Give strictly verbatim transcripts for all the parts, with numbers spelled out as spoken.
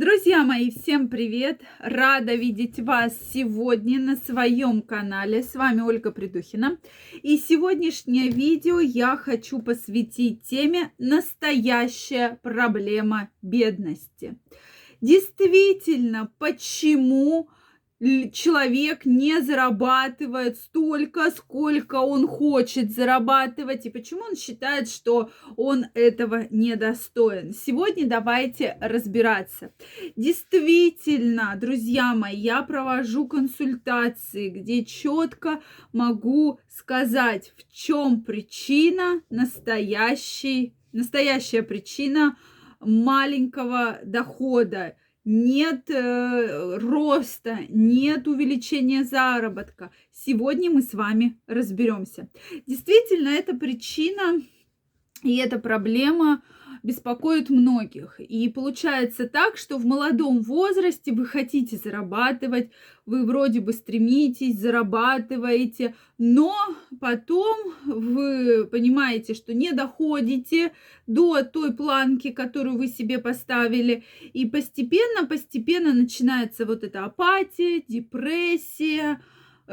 Друзья мои, всем привет! Рада видеть вас сегодня на своем канале. С вами Ольга Придухина. И сегодняшнее видео я хочу посвятить теме «Настоящая проблема бедности». Действительно, почему человек не зарабатывает столько, сколько он хочет зарабатывать, и почему он считает, что он этого недостоин. Сегодня давайте разбираться. Действительно, друзья мои, я провожу консультации, где четко могу сказать, в чем причина, настоящей, настоящая причина маленького дохода. Нет э, роста, нет увеличения заработка. Сегодня мы с вами разберемся. Действительно, эта причина и эта проблема беспокоит многих. И получается так, что в молодом возрасте вы хотите зарабатывать, вы вроде бы стремитесь, зарабатываете, но потом вы понимаете, что не доходите до той планки, которую вы себе поставили, и постепенно-постепенно начинается вот эта апатия, депрессия,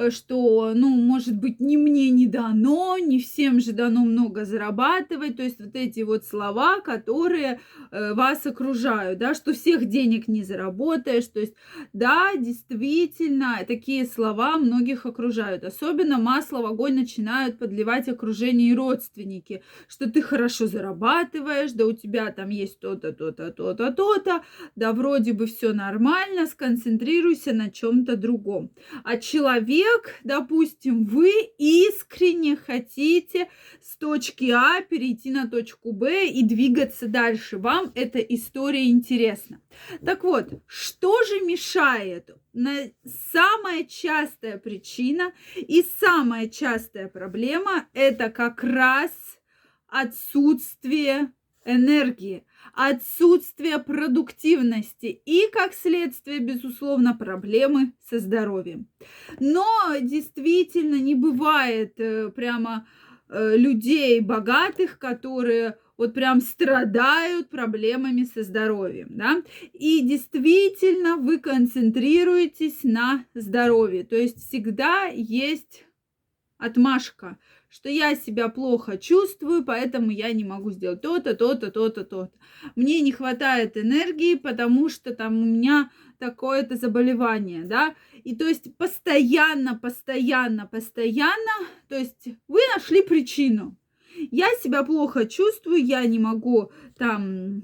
что, ну, может быть, не мне не дано, не всем же дано много зарабатывать, то есть вот эти вот слова, которые э, вас окружают, да, что всех денег не заработаешь, то есть, да, действительно, такие слова многих окружают, особенно масло в огонь начинают подливать окружение и родственники, что ты хорошо зарабатываешь, да у тебя там есть то-то, то-то, то-то, то-то, да вроде бы все нормально, сконцентрируйся на чем-то другом, а человек допустим, вы искренне хотите с точки А перейти на точку Б и двигаться дальше. Вам эта история интересна. Так вот, что же мешает? Самая частая причина и самая частая проблема – это как раз отсутствие энергии, отсутствие продуктивности и, как следствие, безусловно, проблемы со здоровьем. Но действительно не бывает прямо людей богатых, которые вот прям страдают проблемами со здоровьем, да, и действительно вы концентрируетесь на здоровье, то есть всегда есть отмашка, что я себя плохо чувствую, поэтому я не могу сделать то-то, то-то, то-то, то-то. Мне не хватает энергии, потому что там у меня такое-то заболевание, да. И то есть постоянно, постоянно, постоянно, то есть вы нашли причину. Я себя плохо чувствую, я не могу там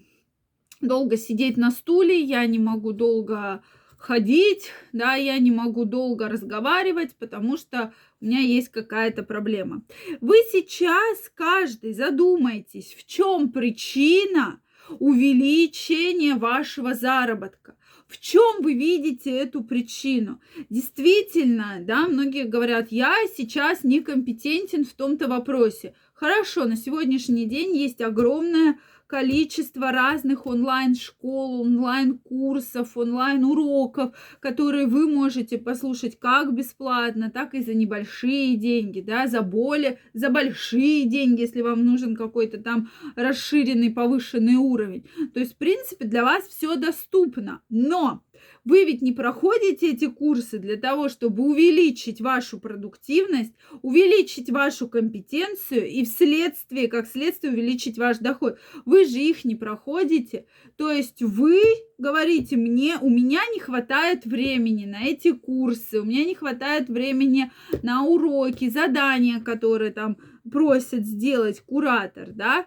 долго сидеть на стуле, я не могу долго ходить, да, я не могу долго разговаривать, потому что у меня есть какая-то проблема. Вы сейчас, каждый, задумайтесь, в чем причина увеличения вашего заработка. В чем вы видите эту причину? Действительно, да, многие говорят, я сейчас некомпетентен в том-то вопросе. Хорошо, на сегодняшний день есть огромное количество разных онлайн-школ, онлайн-курсов, онлайн-уроков, которые вы можете послушать как бесплатно, так и за небольшие деньги, да, за более, за большие деньги, если вам нужен какой-то там расширенный, повышенный уровень. То есть, в принципе, для вас все доступно, но вы ведь не проходите эти курсы для того, чтобы увеличить вашу продуктивность, увеличить вашу компетенцию и вследствие, как следствие, увеличить ваш доход. Вы же их не проходите. То есть вы говорите мне, у меня не хватает времени на эти курсы, у меня не хватает времени на уроки, задания, которые там просят сделать куратор, да?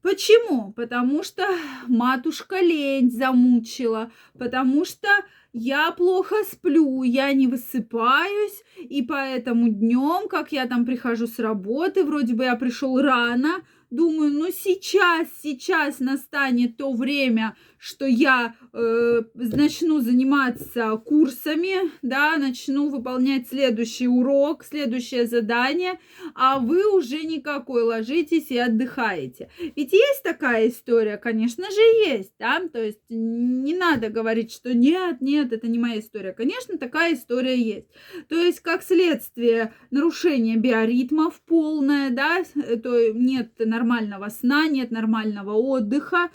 Почему? Потому что матушка лень замучила, потому что я плохо сплю, я не высыпаюсь, и поэтому днем, как я там прихожу с работы, вроде бы я пришел рано, думаю, ну сейчас, сейчас настанет то время, что я э, начну заниматься курсами, да, начну выполнять следующий урок, следующее задание, а вы уже никакой ложитесь и отдыхаете. Ведь есть такая история, конечно же, есть, да, то есть не надо говорить, что нет, нет, это не моя история. Конечно, такая история есть. То есть, как следствие, нарушение биоритмов полное, да, то нет нормального сна, нет нормального отдыха,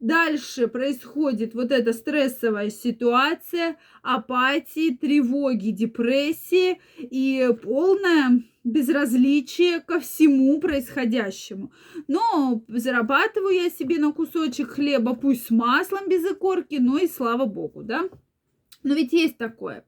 Дальше происходит вот эта стрессовая ситуация, апатии, тревоги, депрессии и полное безразличие ко всему происходящему. Но зарабатываю я себе на кусочек хлеба, пусть с маслом без икорки, но и слава богу, да? Но ведь есть такое.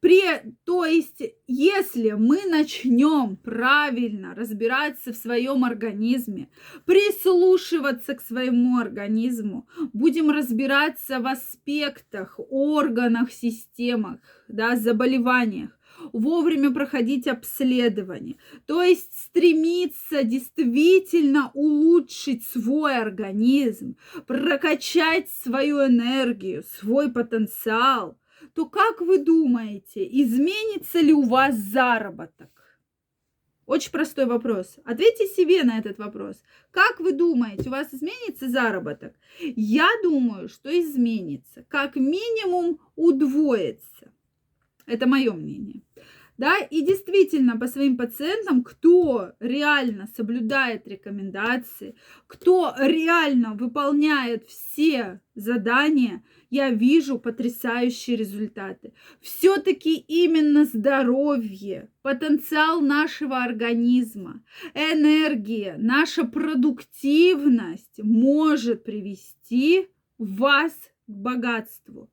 При, то есть, если мы начнем правильно разбираться в своем организме, прислушиваться к своему организму, будем разбираться в аспектах, органах, системах, да, заболеваниях, вовремя проходить обследование, то есть стремиться действительно улучшить свой организм, прокачать свою энергию, свой потенциал, то как вы думаете, изменится ли у вас заработок? Очень простой вопрос. Ответьте себе на этот вопрос. Как вы думаете, у вас изменится заработок? Я думаю, что изменится. Как минимум удвоится. Это мое мнение. Да, и действительно, по своим пациентам, кто реально соблюдает рекомендации, кто реально выполняет все задания, я вижу потрясающие результаты. Все-таки именно здоровье, потенциал нашего организма, энергия, наша продуктивность может привести вас к богатству.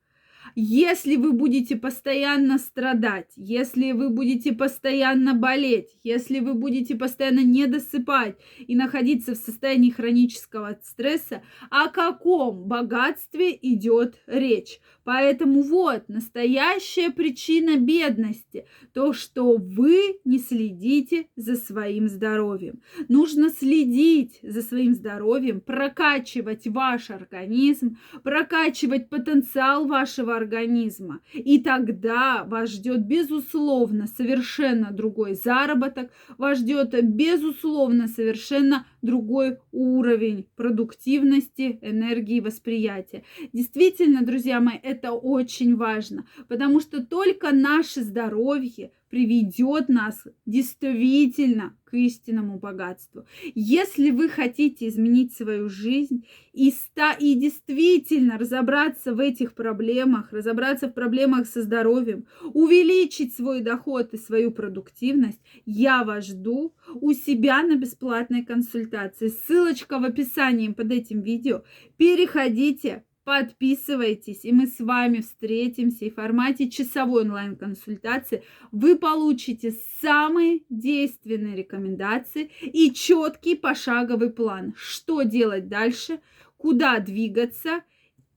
Если вы будете постоянно страдать, если вы будете постоянно болеть, если вы будете постоянно не досыпать и находиться в состоянии хронического стресса, о каком богатстве идет речь? Поэтому вот настоящая причина бедности – то, что вы не следите за своим здоровьем. Нужно следить за своим здоровьем, прокачивать ваш организм, прокачивать потенциал вашего организма. И тогда вас ждет, безусловно, совершенно другой заработок, вас ждет, безусловно, совершенно другой уровень продуктивности, энергии, восприятия. Действительно, друзья мои, это очень важно, потому что только наше здоровье приведет нас действительно к истинному богатству. Если вы хотите изменить свою жизнь и, ста, и действительно разобраться в этих проблемах, разобраться в проблемах со здоровьем, увеличить свой доход и свою продуктивность, я вас жду у себя на бесплатной консультации. Ссылочка в описании под этим видео. Переходите, подписывайтесь, и мы с вами встретимся. И в формате часовой онлайн-консультации вы получите самые действенные рекомендации и четкий пошаговый план, что делать дальше, куда двигаться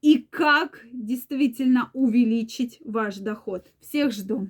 и как действительно увеличить ваш доход. Всех жду!